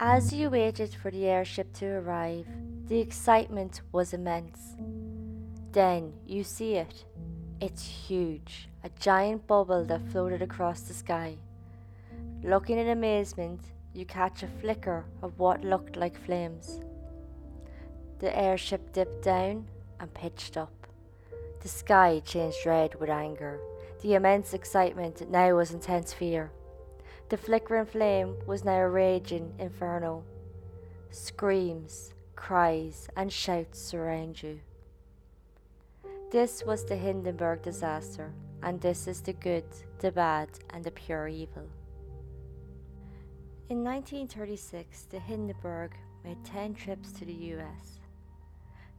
As you waited for the airship to arrive, the excitement was immense. Then you see it. It's huge, a giant bubble that floated across the sky. Looking in amazement, you catch a flicker of what looked like flames. The airship dipped down and pitched up. The sky changed red with anger. The immense excitement now was intense fear. The flickering flame was now a raging inferno. Screams, cries, and shouts surround you. This was the Hindenburg disaster, and this is the good, the bad, and the pure evil. In 1936, the Hindenburg made 10 trips to the US.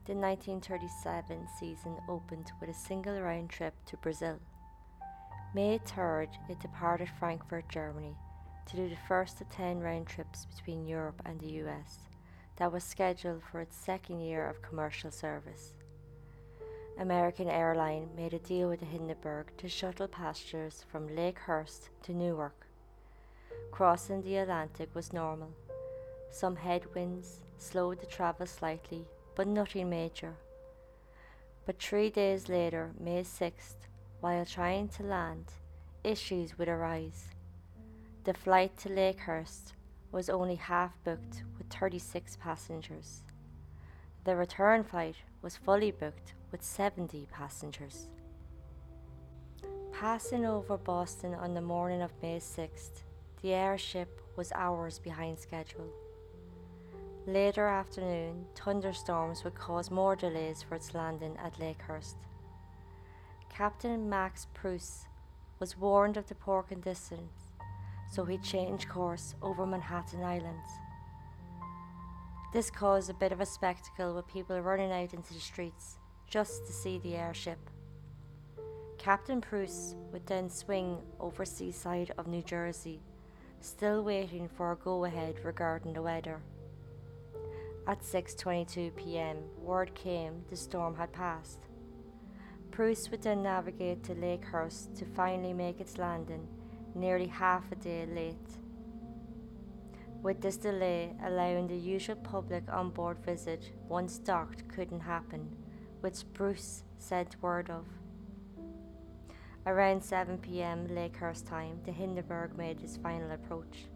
The 1937 season opened with a single round trip to Brazil. May 3rd, it departed Frankfurt, Germany, to do the first of 10 round trips between Europe and the US that was scheduled for its second year of commercial service. American Airlines made a deal with the Hindenburg to shuttle passengers from Lakehurst to Newark. Crossing the Atlantic was normal. Some headwinds slowed the travel slightly, but nothing major. But 3 days later, May 6th, while trying to land, issues would arise. The flight to Lakehurst was only half booked with 36 passengers. The return flight was fully booked with 70 passengers. Passing over Boston on the morning of May 6th, the airship was hours behind schedule. Later afternoon, thunderstorms would cause more delays for its landing at Lakehurst. Captain Max Pruss was warned of the poor conditions, so he changed course over Manhattan Island. This caused a bit of a spectacle with people running out into the streets just to see the airship. Captain Pruss would then swing over seaside of New Jersey, still waiting for a go-ahead regarding the weather. At 6:22 p.m., word came the storm had passed. Pruss would then navigate to Lakehurst to finally make its landing, nearly half a day late. With this delay allowing the usual public on-board visit once docked couldn't happen, which Pruss sent word of. Around 7 p.m. Lakehurst time, the Hindenburg made its final approach.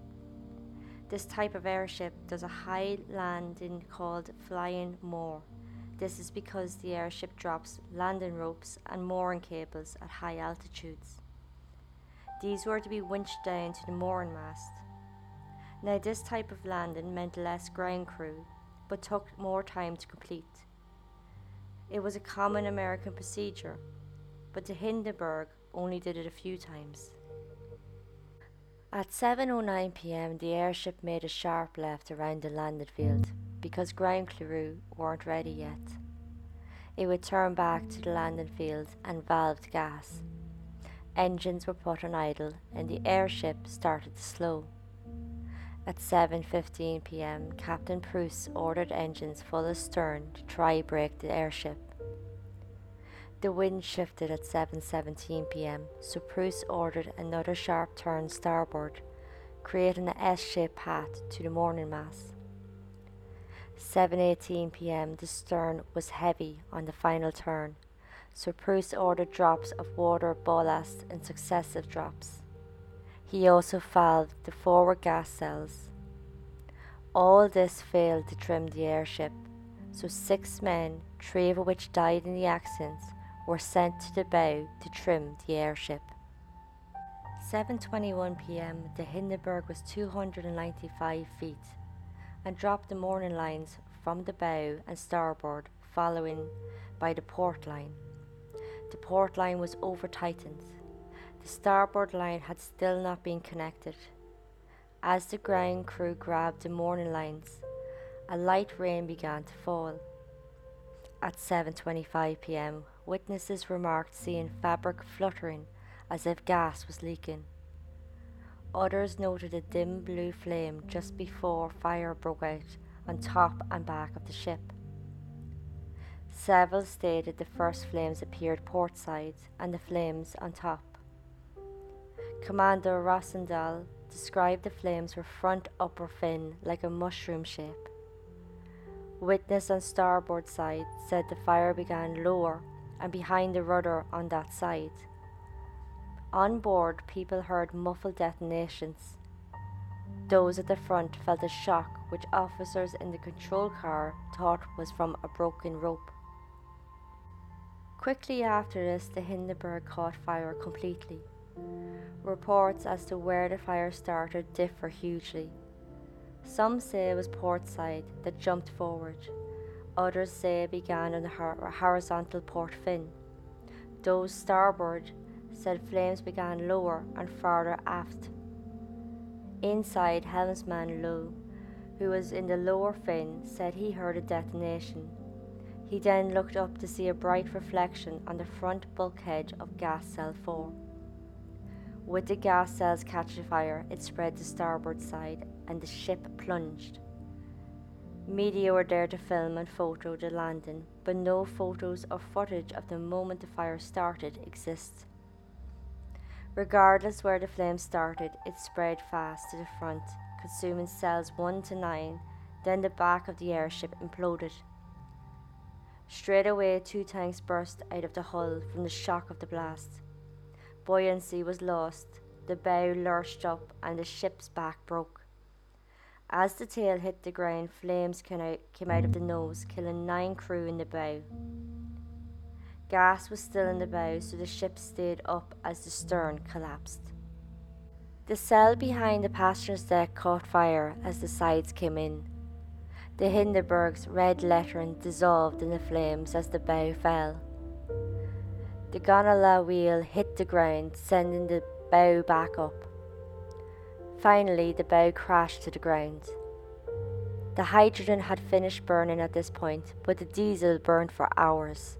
This type of airship does a high landing called flying moor. This is because the airship drops landing ropes and mooring cables at high altitudes. These were to be winched down to the mooring mast. Now, this type of landing meant less ground crew, but took more time to complete. It was a common American procedure, but the Hindenburg only did it a few times. At 7:09 p.m., the airship made a sharp left around the landing field because ground crew weren't ready yet. It would turn back to the landing field and valved gas. Engines were put on idle and the airship started to slow. At 7:15 p.m., Captain Pruss ordered engines full astern to try brake the airship. The wind shifted at 7:17 p.m., so Pruss ordered another sharp turn starboard, creating an S-shaped path to the mooring mast. 7:18 p.m., the stern was heavy on the final turn, so Pruss ordered drops of water ballast in successive drops. He also valved the forward gas cells. All this failed to trim the airship, so 6 men, 3 of which died in the accident, were sent to the bow to trim the airship. 7:21 p.m. the Hindenburg was 295 feet and dropped the mooring lines from the bow and starboard, following by the port line. The port line was over-tightened. The starboard line had still not been connected. As the ground crew grabbed the mooring lines, a light rain began to fall. At 7:25 p.m., witnesses remarked seeing fabric fluttering as if gas was leaking. Others noted a dim blue flame just before fire broke out on top and back of the ship. Several stated the first flames appeared port side and the flames on top. Commander Rosendahl described the flames were front upper fin like a mushroom shape. Witness on starboard side said the fire began lower and behind the rudder on that side. On board, people heard muffled detonations. Those at the front felt a shock which officers in the control car thought was from a broken rope. Quickly after this, the Hindenburg caught fire completely. Reports as to where the fire started differ hugely. Some say it was port side that jumped forward. Others say it began on the horizontal port fin. Those starboard said flames began lower and farther aft. Inside, helmsman Lowe, who was in the lower fin, said he heard a detonation. He then looked up to see a bright reflection on the front bulkhead of gas cell 4. With the gas cells catching fire, it spread to starboard side and the ship plunged. Media were there to film and photo the landing, but no photos or footage of the moment the fire started exists. Regardless where the flame started, it spread fast to the front, consuming cells 1 to 9, then the back of the airship imploded. Straight away, 2 tanks burst out of the hull from the shock of the blast. Buoyancy was lost, the bow lurched up and the ship's back broke. As the tail hit the ground, flames came out of the nose, killing 9 crew in the bow. Gas was still in the bow, so the ship stayed up as the stern collapsed. The cell behind the passenger's deck caught fire as the sides came in. The Hindenburg's red lettering dissolved in the flames as the bow fell. The gondola wheel hit the ground, sending the bow back up. Finally, the bow crashed to the ground. The hydrogen had finished burning at this point, but the diesel burned for hours.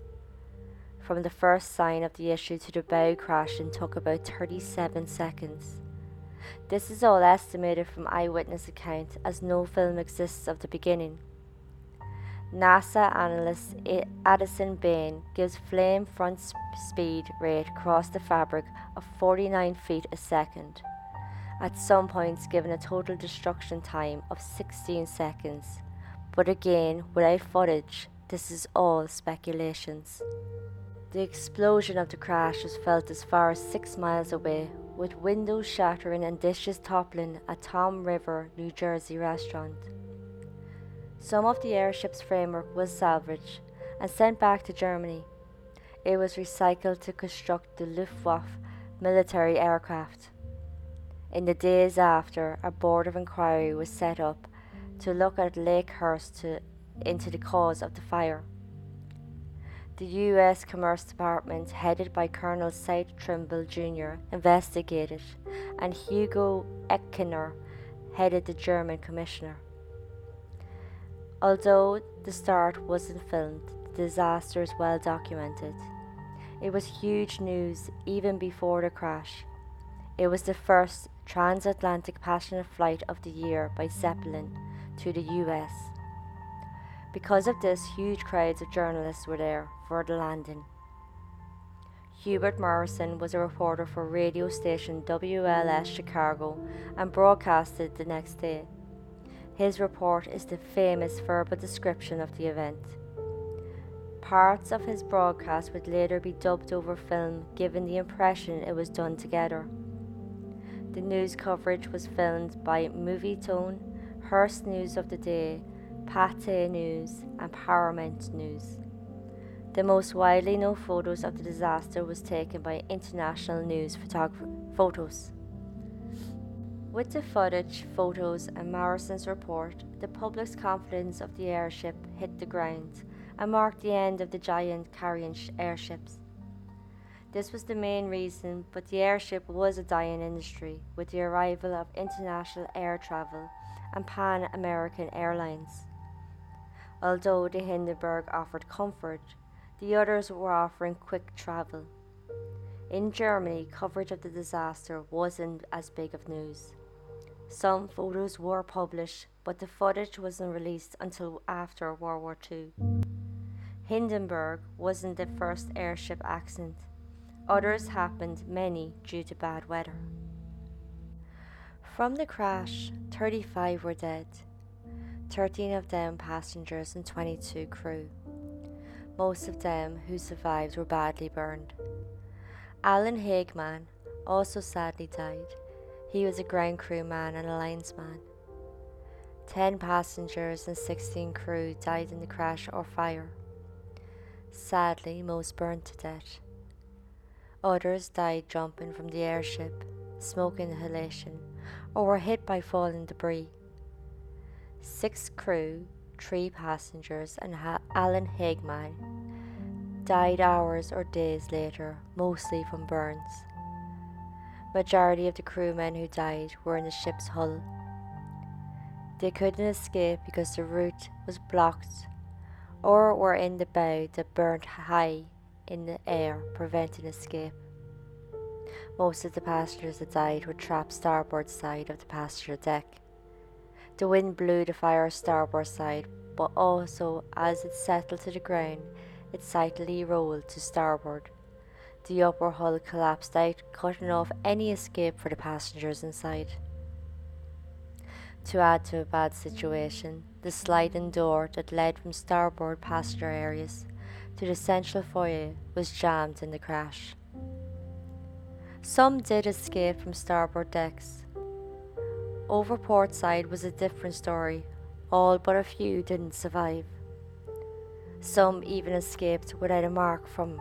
From the first sign of the issue to the bow crashing took about 37 seconds. This is all estimated from eyewitness accounts, as no film exists of the beginning. NASA analyst Addison Bain gives flame front speed rate across the fabric of 49 feet a second, at some points given a total destruction time of 16 seconds. But again, without footage, this is all speculations. The explosion of the crash was felt as far as 6 miles away, with windows shattering and dishes toppling at Tom River, New Jersey restaurant. Some of the airship's framework was salvaged and sent back to Germany. It was recycled to construct the Luftwaffe military aircraft. In the days after, a board of inquiry was set up to look at Lakehurst into the cause of the fire. The U.S. Commerce Department, headed by Colonel Seth Trimble, Jr., investigated, and Hugo Eckener headed the German commissioner. Although the start wasn't filmed, the disaster is well documented. It was huge news even before the crash. It was the first transatlantic passenger flight of the year by Zeppelin to the U.S. Because of this, huge crowds of journalists were there for the landing. Hubert Morrison was a reporter for radio station WLS Chicago and broadcasted the next day. His report is the famous verbal description of the event. Parts of his broadcast would later be dubbed over film, giving the impression it was done together. The news coverage was filmed by Movie Tone, Hearst News of the Day, Pate News and Paramount News. The most widely known photos of the disaster was taken by International News photos. With the footage, photos and Morrison's report, the public's confidence of the airship hit the ground and marked the end of the giant carrying airships. This was the main reason, but the airship was a dying industry with the arrival of international air travel and Pan American Airlines. Although the Hindenburg offered comfort, the others were offering quick travel. In Germany, coverage of the disaster wasn't as big of news. Some photos were published, but the footage wasn't released until after World War II. Hindenburg wasn't the first airship accident. Others happened, many due to bad weather. From the crash, 35 were dead, 13 of them passengers and 22 crew. Most of them who survived were badly burned. Alan Hageman also sadly died. He was a ground crewman and a linesman. 10 passengers and 16 crew died in the crash or fire. Sadly, most burned to death. Others died jumping from the airship, smoke inhalation, or were hit by falling debris. 6 crew, 3 passengers, and Alan Hageman died hours or days later, mostly from burns. Majority of the crewmen who died were in the ship's hull. They couldn't escape because the route was blocked, or were in the bow that burnt high in the air, preventing escape. Most of the passengers that died were trapped starboard side of the passenger deck. The wind blew the fire starboard side, but also as it settled to the ground, it slightly rolled to starboard. The upper hull collapsed out, cutting off any escape for the passengers inside. To add to a bad situation, the sliding door that led from starboard passenger areas to the central foyer was jammed in the crash. Some did escape from starboard decks. Over port side was a different story. All but a few didn't survive. Some even escaped without a mark from.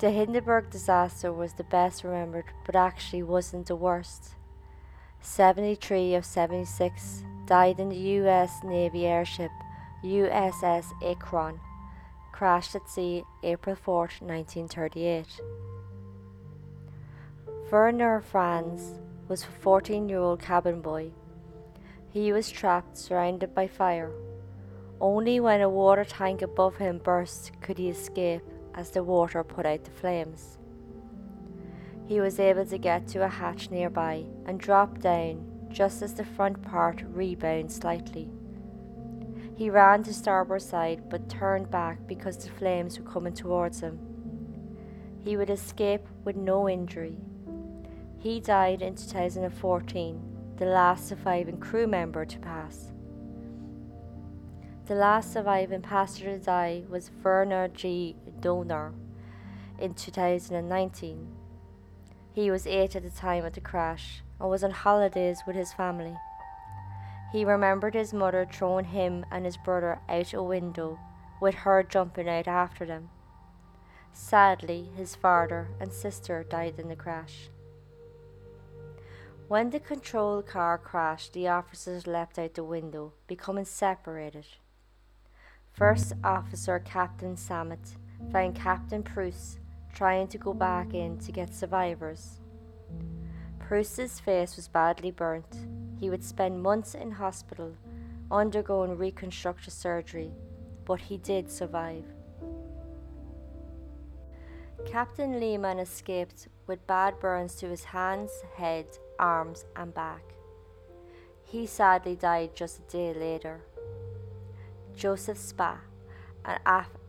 The Hindenburg disaster was the best remembered, but actually wasn't the worst. 73 of 76 died in the U.S. Navy airship USS Akron, crashed at sea April 4, 1938. Werner Franz was a 14-year-old cabin boy. He was trapped, surrounded by fire. Only when a water tank above him burst could he escape, as the water put out the flames. He was able to get to a hatch nearby and drop down just as the front part rebounded slightly. He ran to starboard side but turned back because the flames were coming towards him. He would escape with no injury. He died in 2014, the last surviving crew member to pass. The last surviving passenger to die was Werner G. Dohner in 2019. He was 8 at the time of the crash and was on holidays with his family. He remembered his mother throwing him and his brother out a window, with her jumping out after them. Sadly, his father and sister died in the crash. When the control car crashed, the officers leapt out the window, becoming separated. First Officer Captain Samet found Captain Pruss trying to go back in to get survivors. Pruss's face was badly burnt. He would spend months in hospital, undergoing reconstructive surgery, but he did survive. Captain Lehman escaped with bad burns to his hands, head, arms and back. He sadly died just a day later. Joseph Spa, an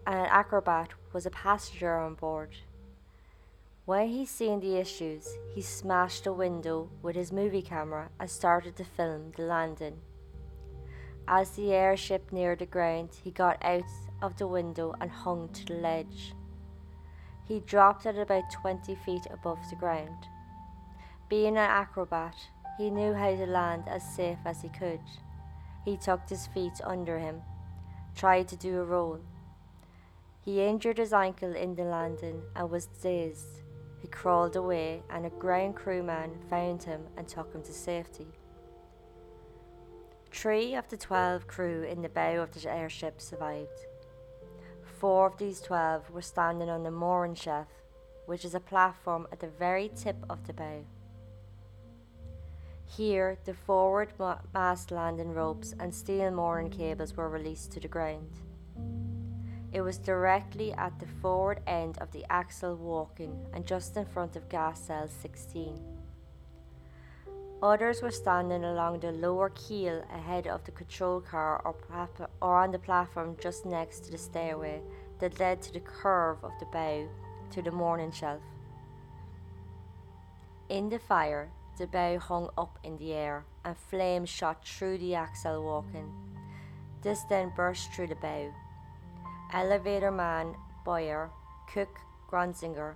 acrobat, was a passenger on board. When he seen the issues, he smashed a window with his movie camera and started to film the landing. As the airship neared the ground, he got out of the window and hung to the ledge. He dropped at about 20 feet above the ground. Being an acrobat, he knew how to land as safe as he could. He tucked his feet under him, tried to do a roll. He injured his ankle in the landing and was dazed. He crawled away and a ground crewman found him and took him to safety. 3 of the 12 crew in the bow of the airship survived. 4 of these 12 were standing on the mooring shelf, which is a platform at the very tip of the bow. Here, the forward mast landing ropes and steel mooring cables were released to the ground. It was directly at the forward end of the axle walking and just in front of gas cell 16. Others were standing along the lower keel ahead of the control car or on the platform just next to the stairway that led to the curve of the bow to the mooring shelf. In the fire, the bow hung up in the air and flames shot through the axle walking. This then burst through the bow. Elevator man Boyer, cook Granzinger,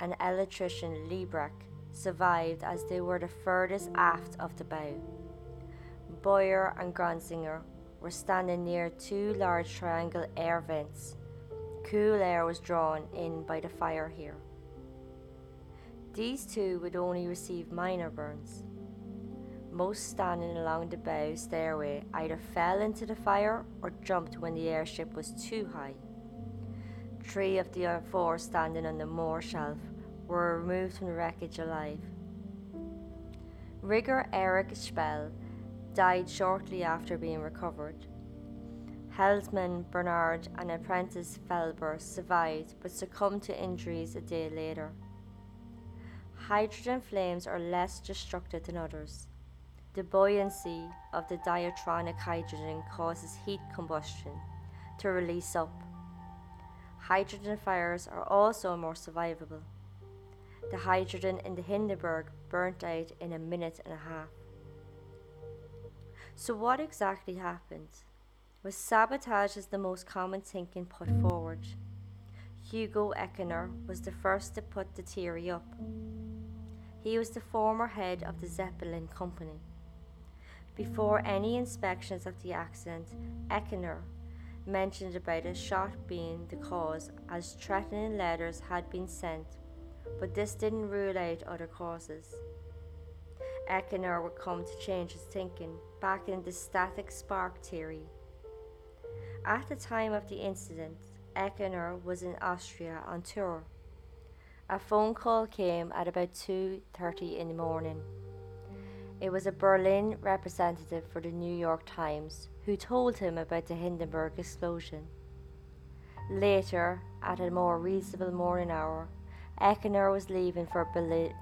and electrician Liebrecht survived as they were the furthest aft of the bow. Boyer and Granzinger were standing near two large triangle air vents. Cool air was drawn in by the fire here. These two would only receive minor burns. Most standing along the bow stairway either fell into the fire or jumped when the airship was too high. Three of the four standing on the moor shelf were removed from the wreckage alive. Rigger Eric Spell died shortly after being recovered. Helmsman Bernard and apprentice Felber survived but succumbed to injuries a day later. Hydrogen flames are less destructive than others. The buoyancy of the diatronic hydrogen causes heat combustion to release up. Hydrogen fires are also more survivable. The hydrogen in the Hindenburg burnt out in a minute and a half. So what exactly happened? Was sabotage as the most common thinking put forward? Hugo Eckener was the first to put the theory up. He was the former head of the Zeppelin company. Before any inspections of the accident, Eckener mentioned about a shot being the cause, as threatening letters had been sent, but this didn't rule out other causes. Eckener would come to change his thinking, back in the static spark theory. At the time of the incident, Eckener was in Austria on tour. A phone call came at about 2:30 in the morning. It was a Berlin representative for the New York Times who told him about the Hindenburg explosion. Later, at a more reasonable morning hour, Eckener was leaving for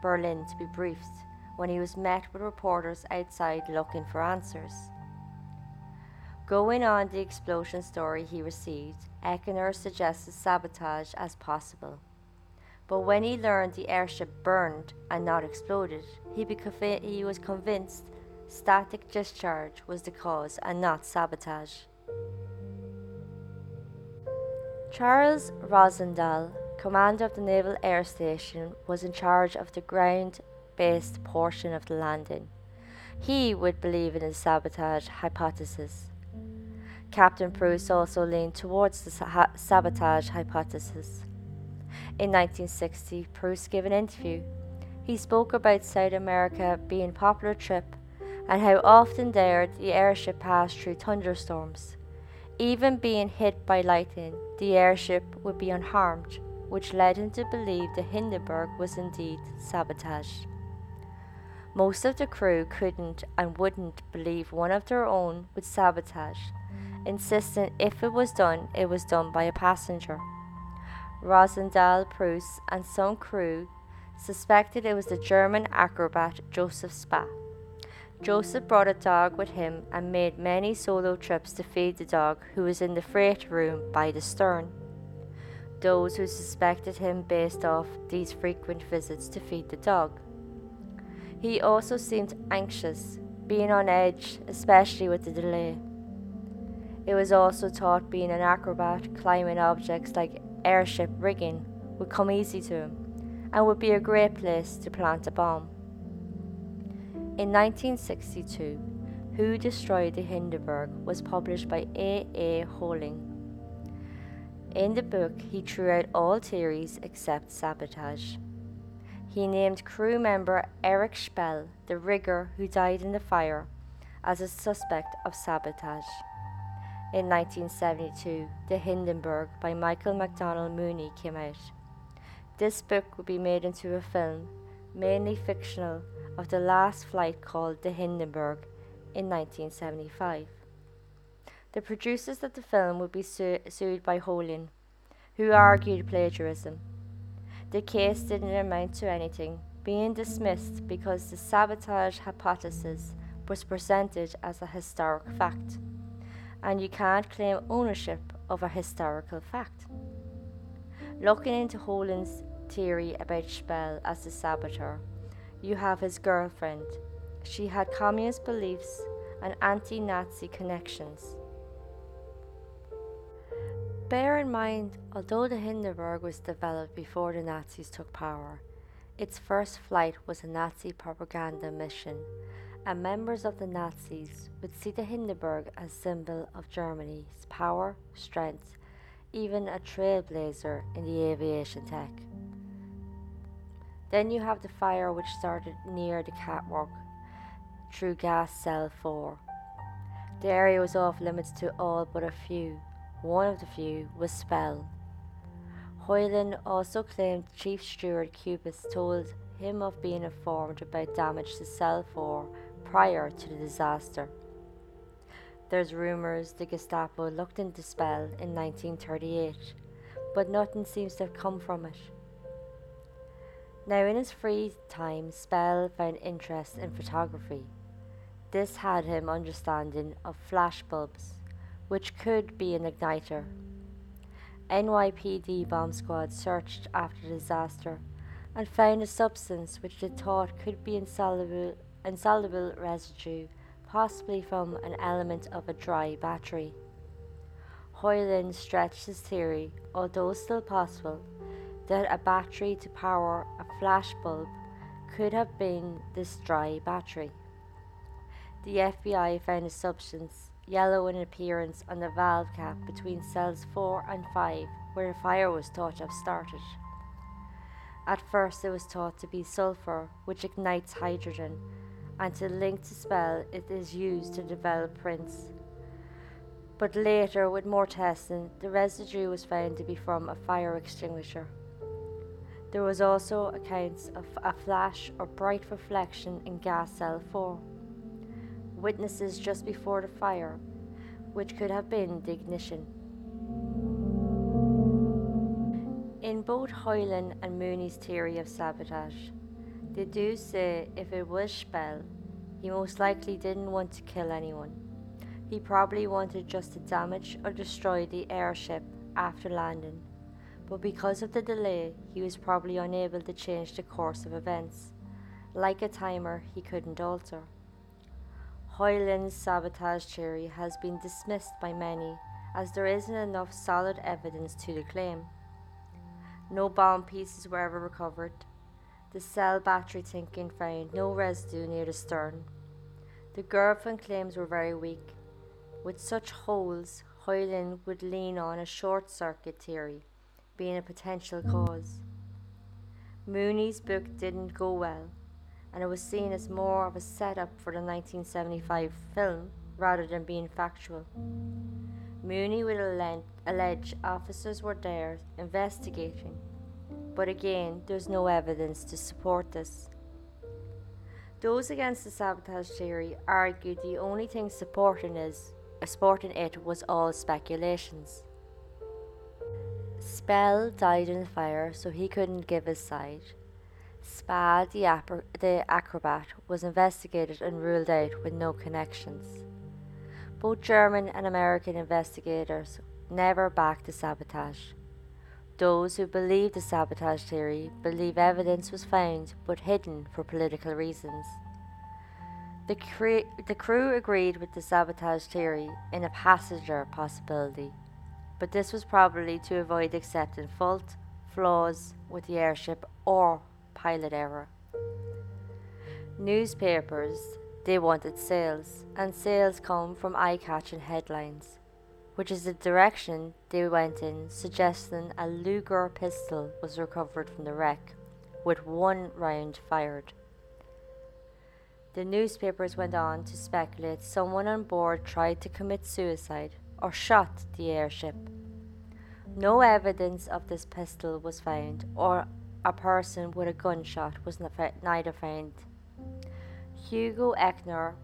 Berlin to be briefed when he was met with reporters outside looking for answers. Going on the explosion story he received, Eckener suggested sabotage as possible. But when he learned the airship burned and not exploded, he was convinced static discharge was the cause and not sabotage. Charles Rosendahl, commander of the Naval Air Station, was in charge of the ground-based portion of the landing. He would believe in the sabotage hypothesis. Captain Pruss also leaned towards the sabotage hypothesis. In 1960, Pruss gave an interview. He spoke about South America being a popular trip and how often there the airship passed through thunderstorms. Even being hit by lightning, the airship would be unharmed, which led him to believe the Hindenburg was indeed sabotage. Most of the crew couldn't and wouldn't believe one of their own would sabotage, insisting if it was done by a passenger. Rosendahl, Pruss, and some crew suspected it was the German acrobat Joseph Spa. Joseph brought a dog with him and made many solo trips to feed the dog, who was in the freight room by the stern. Those who suspected him based off these frequent visits to feed the dog. He also seemed anxious, being on edge, especially with the delay. It was also thought being an acrobat, climbing objects like airship rigging would come easy to him and would be a great place to plant a bomb. In 1962, Who Destroyed the Hindenburg was published by A. A. Hoehling. In the book, he threw out all theories except sabotage. He named crew member Eric Spell, the rigger who died in the fire, as a suspect of sabotage. In 1972, The Hindenburg by Michael MacDonald Mooney came out. This book would be made into a film, mainly fictional, of the last flight called The Hindenburg in 1975. The producers of the film would be sued by Hoehling, who argued plagiarism. The case didn't amount to anything, being dismissed because the sabotage hypothesis was presented as a historic fact, and you can't claim ownership of a historical fact. Looking into Hoehling's theory about Spell as the saboteur, You have his girlfriend. She had communist beliefs and anti-Nazi connections. Bear in mind, although the Hindenburg was developed before the Nazis took power, its first flight was a Nazi propaganda mission, and members of the Nazis would see the Hindenburg as symbol of Germany's power, strength, even a trailblazer in the aviation tech. Then you have the fire which started near the catwalk through gas cell 4. The area was off limits to all but a few. One of the few was Spell. Hoehling also claimed Chief Steward Cubis told him of being informed about damage to cell 4 prior to the disaster. There's rumours the Gestapo looked into Spell in 1938, but nothing seems to have come from it. Now in his free time, Spell found interest in photography. This had him understanding of flashbulbs, which could be an igniter. NYPD bomb squad searched after the disaster and found a substance which they thought could be insoluble residue, possibly from an element of a dry battery. Hoehling stretched his theory, although still possible, that a battery to power a flash bulb could have been this dry battery. The FBI found a substance, yellow in appearance, on the valve cap between cells 4 and 5 where the fire was thought to have started. At first it was thought to be sulfur, which ignites hydrogen, and to link to Spell it is used to develop prints. But later, with more testing, the residue was found to be from a fire extinguisher. There was also accounts of a flash or bright reflection in gas cell 4. Witnesses just before the fire, which could have been the ignition. In both Hoehling and Mooney's theory of sabotage, they do say if it was Spell, he most likely didn't want to kill anyone. He probably wanted just to damage or destroy the airship after landing, but because of the delay, he was probably unable to change the course of events. Like a timer, he couldn't alter. Hoehling's sabotage theory has been dismissed by many, as there isn't enough solid evidence to the claim. No bomb pieces were ever recovered. The cell battery thinking found no residue near the stern. The girlfriend claims were very weak. With such holes, Hoehling would lean on a short circuit theory, being a potential cause. Mooney's book didn't go well, and it was seen as more of a setup for the 1975 film rather than being factual. Mooney would allege officers were there investigating, but again, there's no evidence to support this. Those against the sabotage theory argued the only thing supporting it was all speculations. Spell died in the fire, so he couldn't give his side. Spa, the acrobat, was investigated and ruled out with no connections. Both German and American investigators never backed the sabotage. Those who believe the sabotage theory believe evidence was found but hidden for political reasons. The crew agreed with the sabotage theory in a passenger possibility, but this was probably to avoid accepting fault, flaws with the airship, or pilot error. Newspapers, they wanted sales, and sales come from eye-catching headlines, which is the direction they went in, suggesting a Luger pistol was recovered from the wreck, with one round fired. The newspapers went on to speculate someone on board tried to commit suicide or shot the airship. No evidence of this pistol was found, or a person with a gunshot was neither found. Hugo Eckener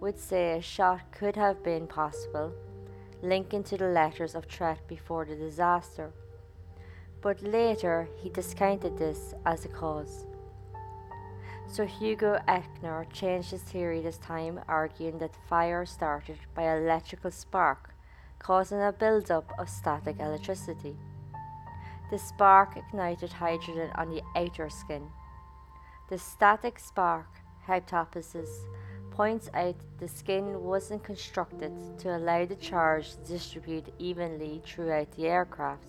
would say a shot could have been possible, linking to the letters of threat before the disaster, but later he discounted this as a cause. So Hugo Eckener changed his theory this time, arguing that the fire started by an electrical spark, causing a build-up of static electricity. The spark ignited hydrogen on the outer skin. The The static spark hypothesis points out the skin wasn't constructed to allow the charge to distribute evenly throughout the aircraft.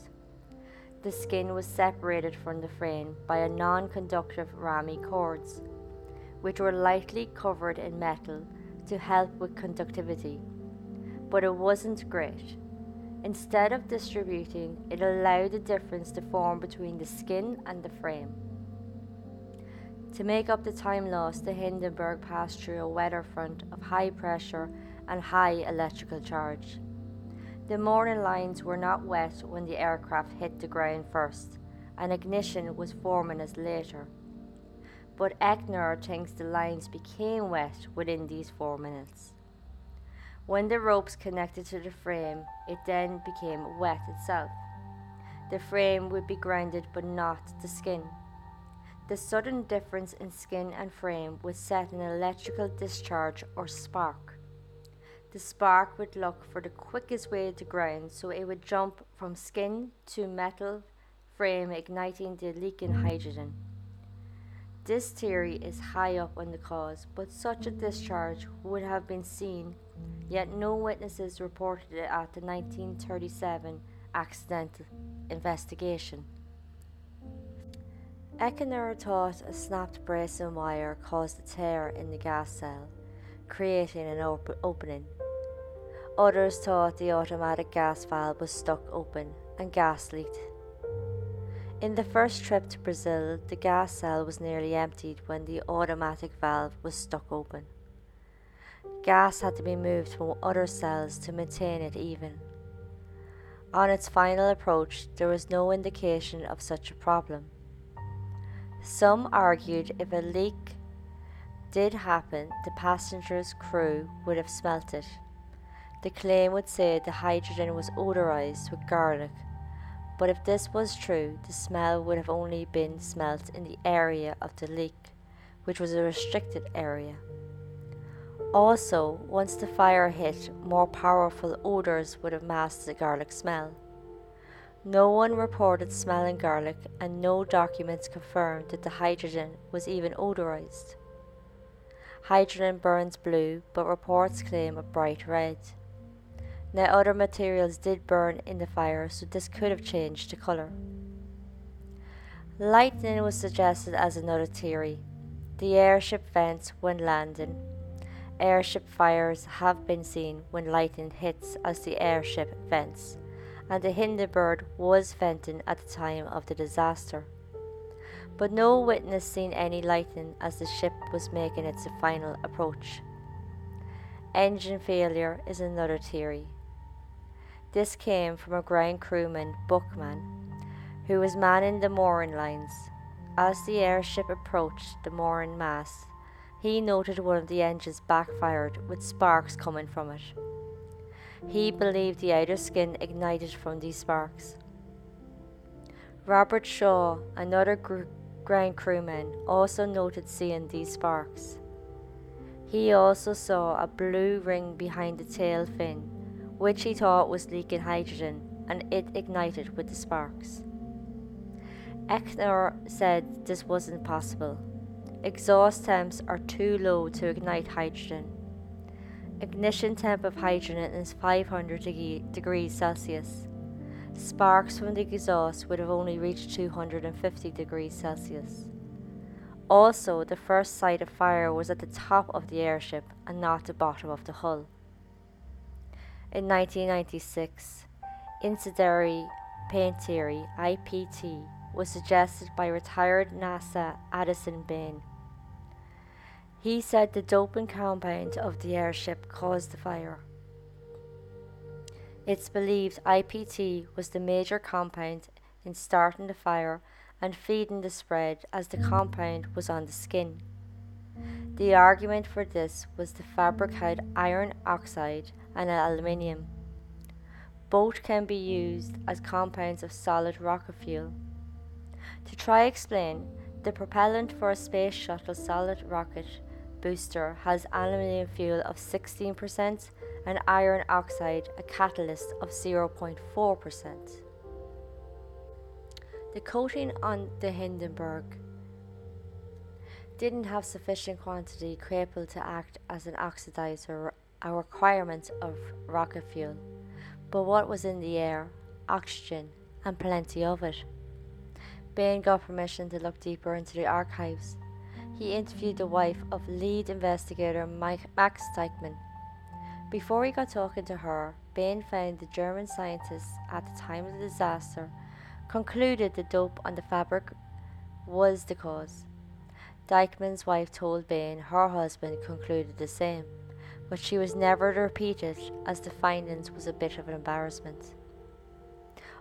The skin was separated from the frame by a non-conductive ramie cords, which were lightly covered in metal to help with conductivity, but it wasn't great. Instead of distributing, it allowed the difference to form between the skin and the frame. To make up the time lost, the Hindenburg passed through a weather front of high pressure and high electrical charge. The morning lines were not wet when the aircraft hit the ground first, and ignition was 4 minutes later. But Eckener thinks the lines became wet within these 4 minutes. When the ropes connected to the frame, it then became wet itself. The frame would be grounded, but not the skin. The sudden difference in skin and frame would set an electrical discharge or spark. The spark would look for the quickest way to ground, so it would jump from skin to metal frame, igniting the leaking hydrogen. This theory is high up on the cause, but such a discharge would have been seen, yet no witnesses reported it at the 1937 accidental investigation. Eckener thought a snapped bracing wire caused a tear in the gas cell, creating an opening. Others thought the automatic gas valve was stuck open and gas leaked. In the first trip to Brazil, the gas cell was nearly emptied when the automatic valve was stuck open. Gas had to be moved from other cells to maintain it even. On its final approach, there was no indication of such a problem. Some argued if a leak did happen, the passenger's crew would have smelt it. The claim would say the hydrogen was odorized with garlic, but if this was true, the smell would have only been smelt in the area of the leak, which was a restricted area. Also, once the fire hit, more powerful odors would have masked the garlic smell. No one reported smelling garlic, and no documents confirmed that the hydrogen was even odorized. Hydrogen burns blue, but reports claim a bright red. Now, other materials did burn in the fire, so this could have changed the color. Lightning was suggested as another theory. The airship vents when landing. Airship fires have been seen when lightning hits as the airship vents, and the Hindenburg was venting at the time of the disaster. But no witness seen any lightning as the ship was making its final approach. Engine failure is another theory. This came from a ground crewman, Buckman, who was manning the mooring lines. As the airship approached the mooring mast, he noted one of the engines backfired with sparks coming from it. He believed the outer skin ignited from these sparks. Robert Shaw, another ground crewman, also noted seeing these sparks. He also saw a blue ring behind the tail fin, which he thought was leaking hydrogen, and it ignited with the sparks. Eckener said this wasn't possible. Exhaust temps are too low to ignite hydrogen. Ignition temp of hydrogen is 500 degrees Celsius. Sparks from the exhaust would have only reached 250 degrees Celsius. Also, the first sight of fire was at the top of the airship and not the bottom of the hull. In 1996, incendiary paint theory, IPT, was suggested by retired NASA Addison Bain. He said the doping compound of the airship caused the fire. It's believed IPT was the major compound in starting the fire and feeding the spread, as the compound was on the skin. The argument for this was the fabric had iron oxide and aluminium. Both can be used as compounds of solid rocket fuel. To try explain, the propellant for a space shuttle solid rocket booster has aluminium fuel of 16% and iron oxide, a catalyst, of 0.4%. The coating on the Hindenburg. didn't have sufficient quantity crapple to act as an oxidizer, a requirement of rocket fuel. But what was in the air? Oxygen, and plenty of it. Bain got permission to look deeper into the archives. He interviewed the wife of lead investigator Max Teichmann. Before he got talking to her, Bain found the German scientists at the time of the disaster concluded the dope on the fabric was the cause. Deichmann's wife told Bain her husband concluded the same, but she was never to repeat it as the findings was a bit of an embarrassment.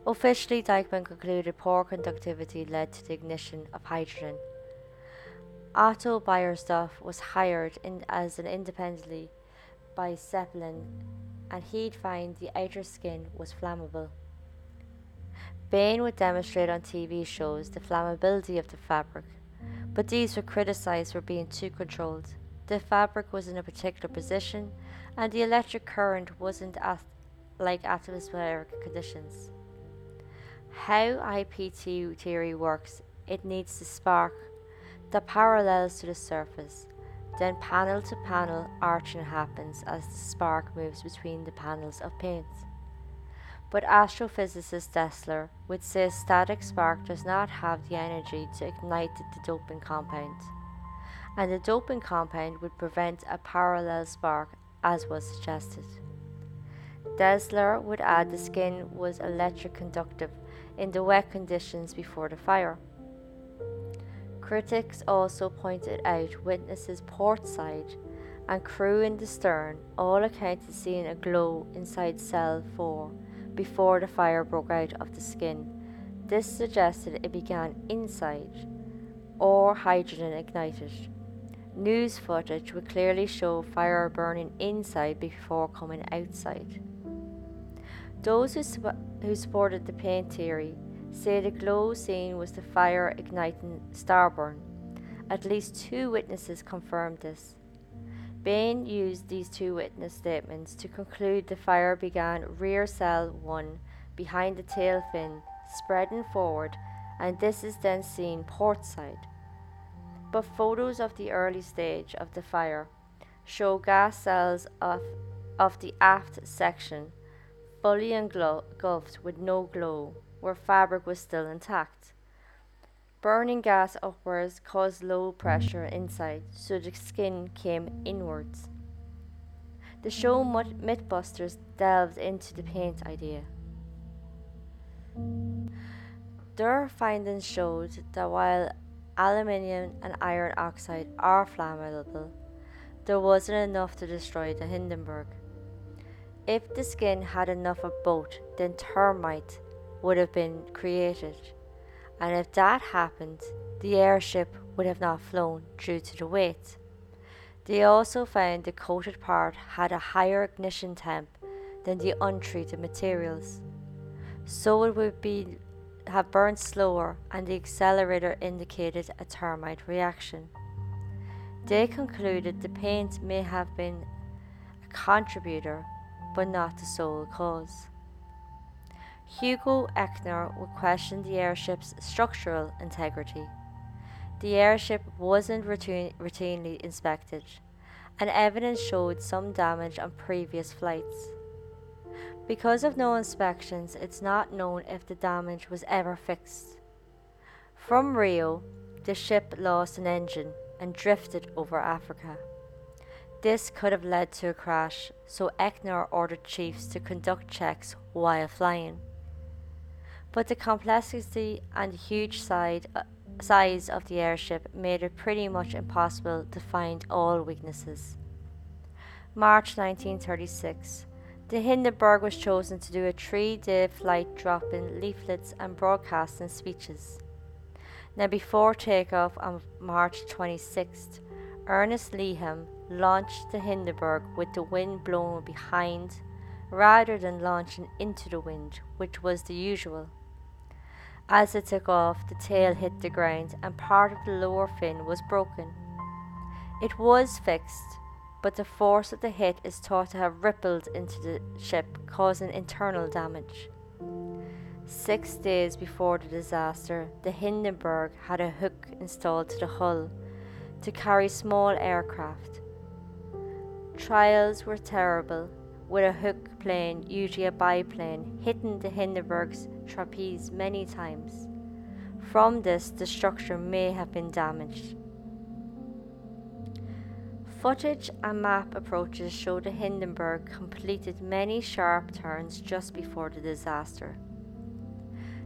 Officially, Deichmann concluded poor conductivity led to the ignition of hydrogen. Otto Beiersdorf was hired as an independently by Zeppelin, and he'd find the outer skin was flammable. Bain would demonstrate on TV shows the flammability of the fabric, but these were criticized for being too controlled. The fabric was in a particular position, and the electric current wasn't like atmospheric conditions. How IPT theory works, it needs the spark that parallels to the surface. Then panel to panel arching happens as the spark moves between the panels of paint. But astrophysicist Desler would say static spark does not have the energy to ignite the doping compound, and the doping compound would prevent a parallel spark as was suggested. Desler would add the skin was electric conductive in the wet conditions before the fire. Critics also pointed out witnesses port side and crew in the stern all accounted seeing a glow inside cell 4 before the fire broke out of the skin. This suggested it began inside or hydrogen ignited. News footage would clearly show fire burning inside before coming outside. Those who supported the paint theory say the glow seen was the fire igniting starburn. At least two witnesses confirmed this. Bain used these two witness statements to conclude the fire began rear cell 1 behind the tail fin, spreading forward, and this is then seen port side. But photos of the early stage of the fire show gas cells of the aft section fully engulfed with no glow, where fabric was still intact. Burning gas upwards caused low pressure inside, so the skin came inwards. The show Mythbusters delved into the paint idea. Their findings showed that while aluminium and iron oxide are flammable, there wasn't enough to destroy the Hindenburg. If the skin had enough of both, then thermite would have been created, and if that happened, the airship would have not flown due to the weight. They also found the coated part had a higher ignition temp than the untreated materials, so it would have burned slower, and the accelerator indicated a thermite reaction. They concluded the paint may have been a contributor, but not the sole cause. Hugo Eckener would question the airship's structural integrity. The airship wasn't routinely inspected, and evidence showed some damage on previous flights. Because of no inspections, it's not known if the damage was ever fixed. From Rio, the ship lost an engine and drifted over Africa. This could have led to a crash, so Eckener ordered chiefs to conduct checks while flying. But the complexity and huge size of the airship made it pretty much impossible to find all weaknesses. March 1936, the Hindenburg was chosen to do a 3-day flight dropping leaflets and broadcasting speeches. Now before takeoff on March 26th, Ernest Leham launched the Hindenburg with the wind blown behind rather than launching into the wind, which was the usual. As it took off, the tail hit the ground and part of the lower fin was broken. It was fixed, but the force of the hit is thought to have rippled into the ship, causing internal damage. 6 days before the disaster, the Hindenburg had a hook installed to the hull to carry small aircraft. Trials were terrible, with a hook plane, usually a biplane, hitting the Hindenburg's trapeze many times. From this, the structure may have been damaged. Footage and map approaches show the Hindenburg completed many sharp turns just before the disaster.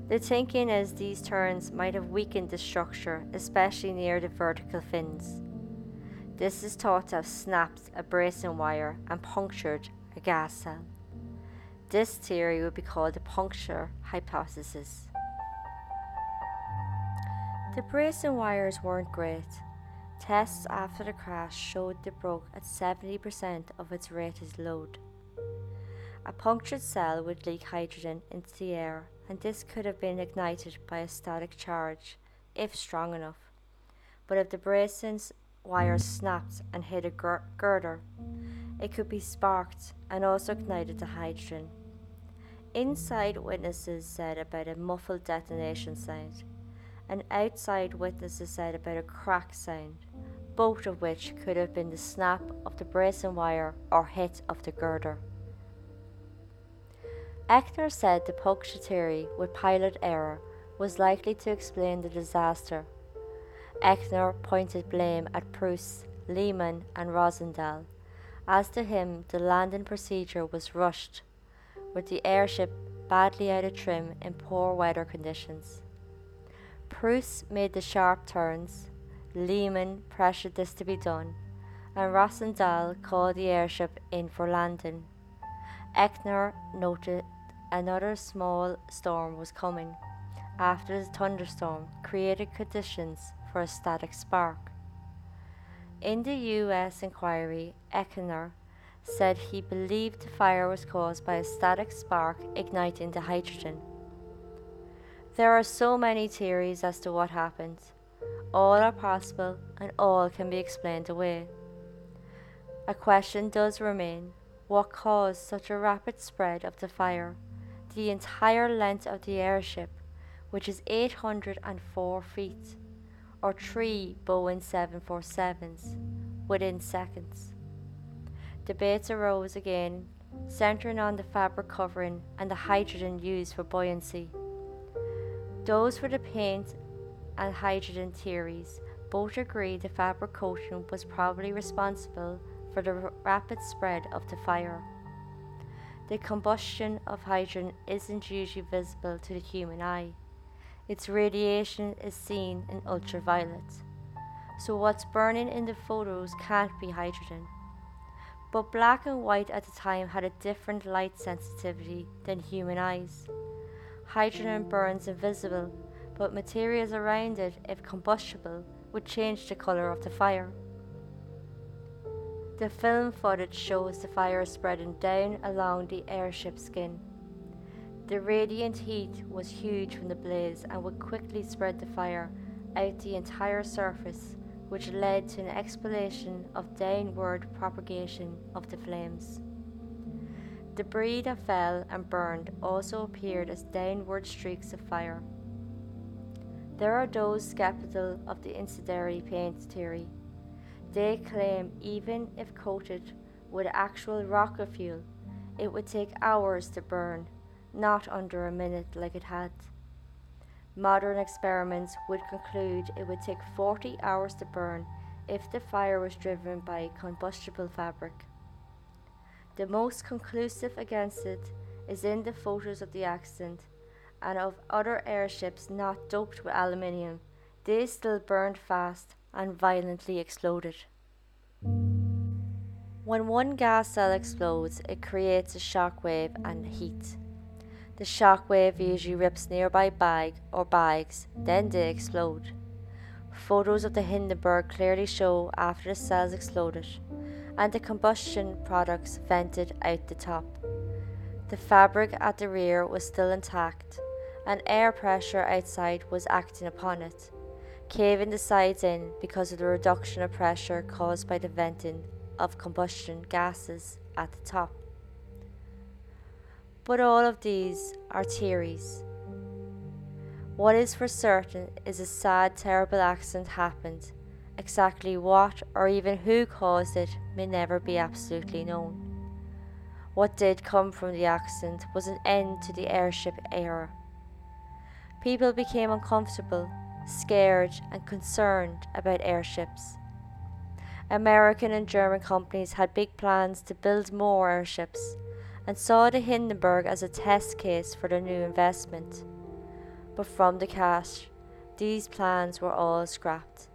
The thinking is these turns might have weakened the structure, especially near the vertical fins. This is thought to have snapped a bracing wire and punctured a gas cell. This theory would be called the puncture hypothesis. The bracing wires weren't great. Tests after the crash showed they broke at 70% of its rated load. A punctured cell would leak hydrogen into the air, and this could have been ignited by a static charge, if strong enough. But if the bracing wires snapped and hit a girder, it could be sparked and also ignited the hydrogen. Inside witnesses said about a muffled detonation sound, and outside witnesses said about a crack sound, both of which could have been the snap of the bracing wire or hit of the girder. Eckener said the puncture theory with pilot error was likely to explain the disaster. Eckener pointed blame at Pruss, Lehman and Rosendahl. As to him, the landing procedure was rushed, with the airship badly out of trim in poor weather conditions. Pruss made the sharp turns, Lehman pressured this to be done, and Rosendahl called the airship in for landing. Eckener noted another small storm was coming after the thunderstorm created conditions for a static spark. In the U.S. inquiry, Eckener said he believed the fire was caused by a static spark igniting the hydrogen. There are so many theories as to what happened. All are possible and all can be explained away. A question does remain: what caused such a rapid spread of the fire, the entire length of the airship, which is 804 feet, or 3 Boeing 747s, within seconds? Debates arose again, centering on the fabric covering and the hydrogen used for buoyancy. Those for the paint and hydrogen theories both agree the fabric coating was probably responsible for the rapid spread of the fire. The combustion of hydrogen isn't usually visible to the human eye. Its radiation is seen in ultraviolet. So what's burning in the photos can't be hydrogen. But black and white at the time had a different light sensitivity than human eyes. Hydrogen burns invisible, but materials around it, if combustible, would change the colour of the fire. The film footage shows the fire spreading down along the airship skin. The radiant heat was huge from the blaze and would quickly spread the fire out the entire surface, which led to an explanation of downward propagation of the flames. Debris that fell and burned also appeared as downward streaks of fire. There are those skeptical of the incendiary paint theory. They claim even if coated with actual rocket fuel, it would take hours to burn, not under a minute like it had. Modern experiments would conclude it would take 40 hours to burn if the fire was driven by combustible fabric. The most conclusive against it is in the photos of the accident and of other airships not doped with aluminium. They still burned fast and violently exploded. When one gas cell explodes, it creates a shock wave and heat. The shock wave usually rips nearby bag or bags, then they explode. Photos of the Hindenburg clearly show after the cells exploded, and the combustion products vented out the top. The fabric at the rear was still intact, and air pressure outside was acting upon it, caving the sides in because of the reduction of pressure caused by the venting of combustion gases at the top. But all of these are theories. What is for certain is a sad, terrible accident happened, Exactly what or even who caused it may never be absolutely known. What did come from the accident was an end to the airship era. People became uncomfortable, scared and concerned about airships. American and German companies had big plans to build more airships and saw the Hindenburg as a test case for their new investment. But from the crash, these plans were all scrapped.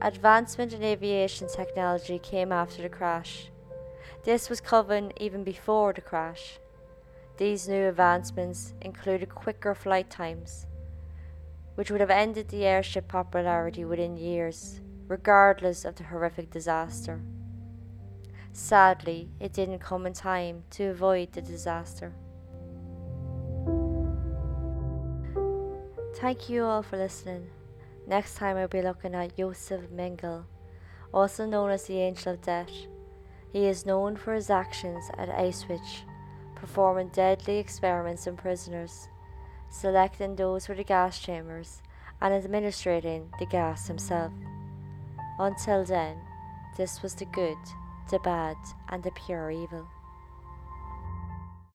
Advancement in aviation technology came after the crash. This was common even before the crash. These new advancements included quicker flight times, which would have ended the airship popularity within years, regardless of the horrific disaster. Sadly, it didn't come in time to avoid the disaster. Thank you all for listening. Next time I'll be looking at Josef Mengele, also known as the Angel of Death. He is known for his actions at Auschwitz, performing deadly experiments on prisoners, selecting those for the gas chambers, and administering the gas himself. Until then, this was The Good, The Bad and The Pure Evil.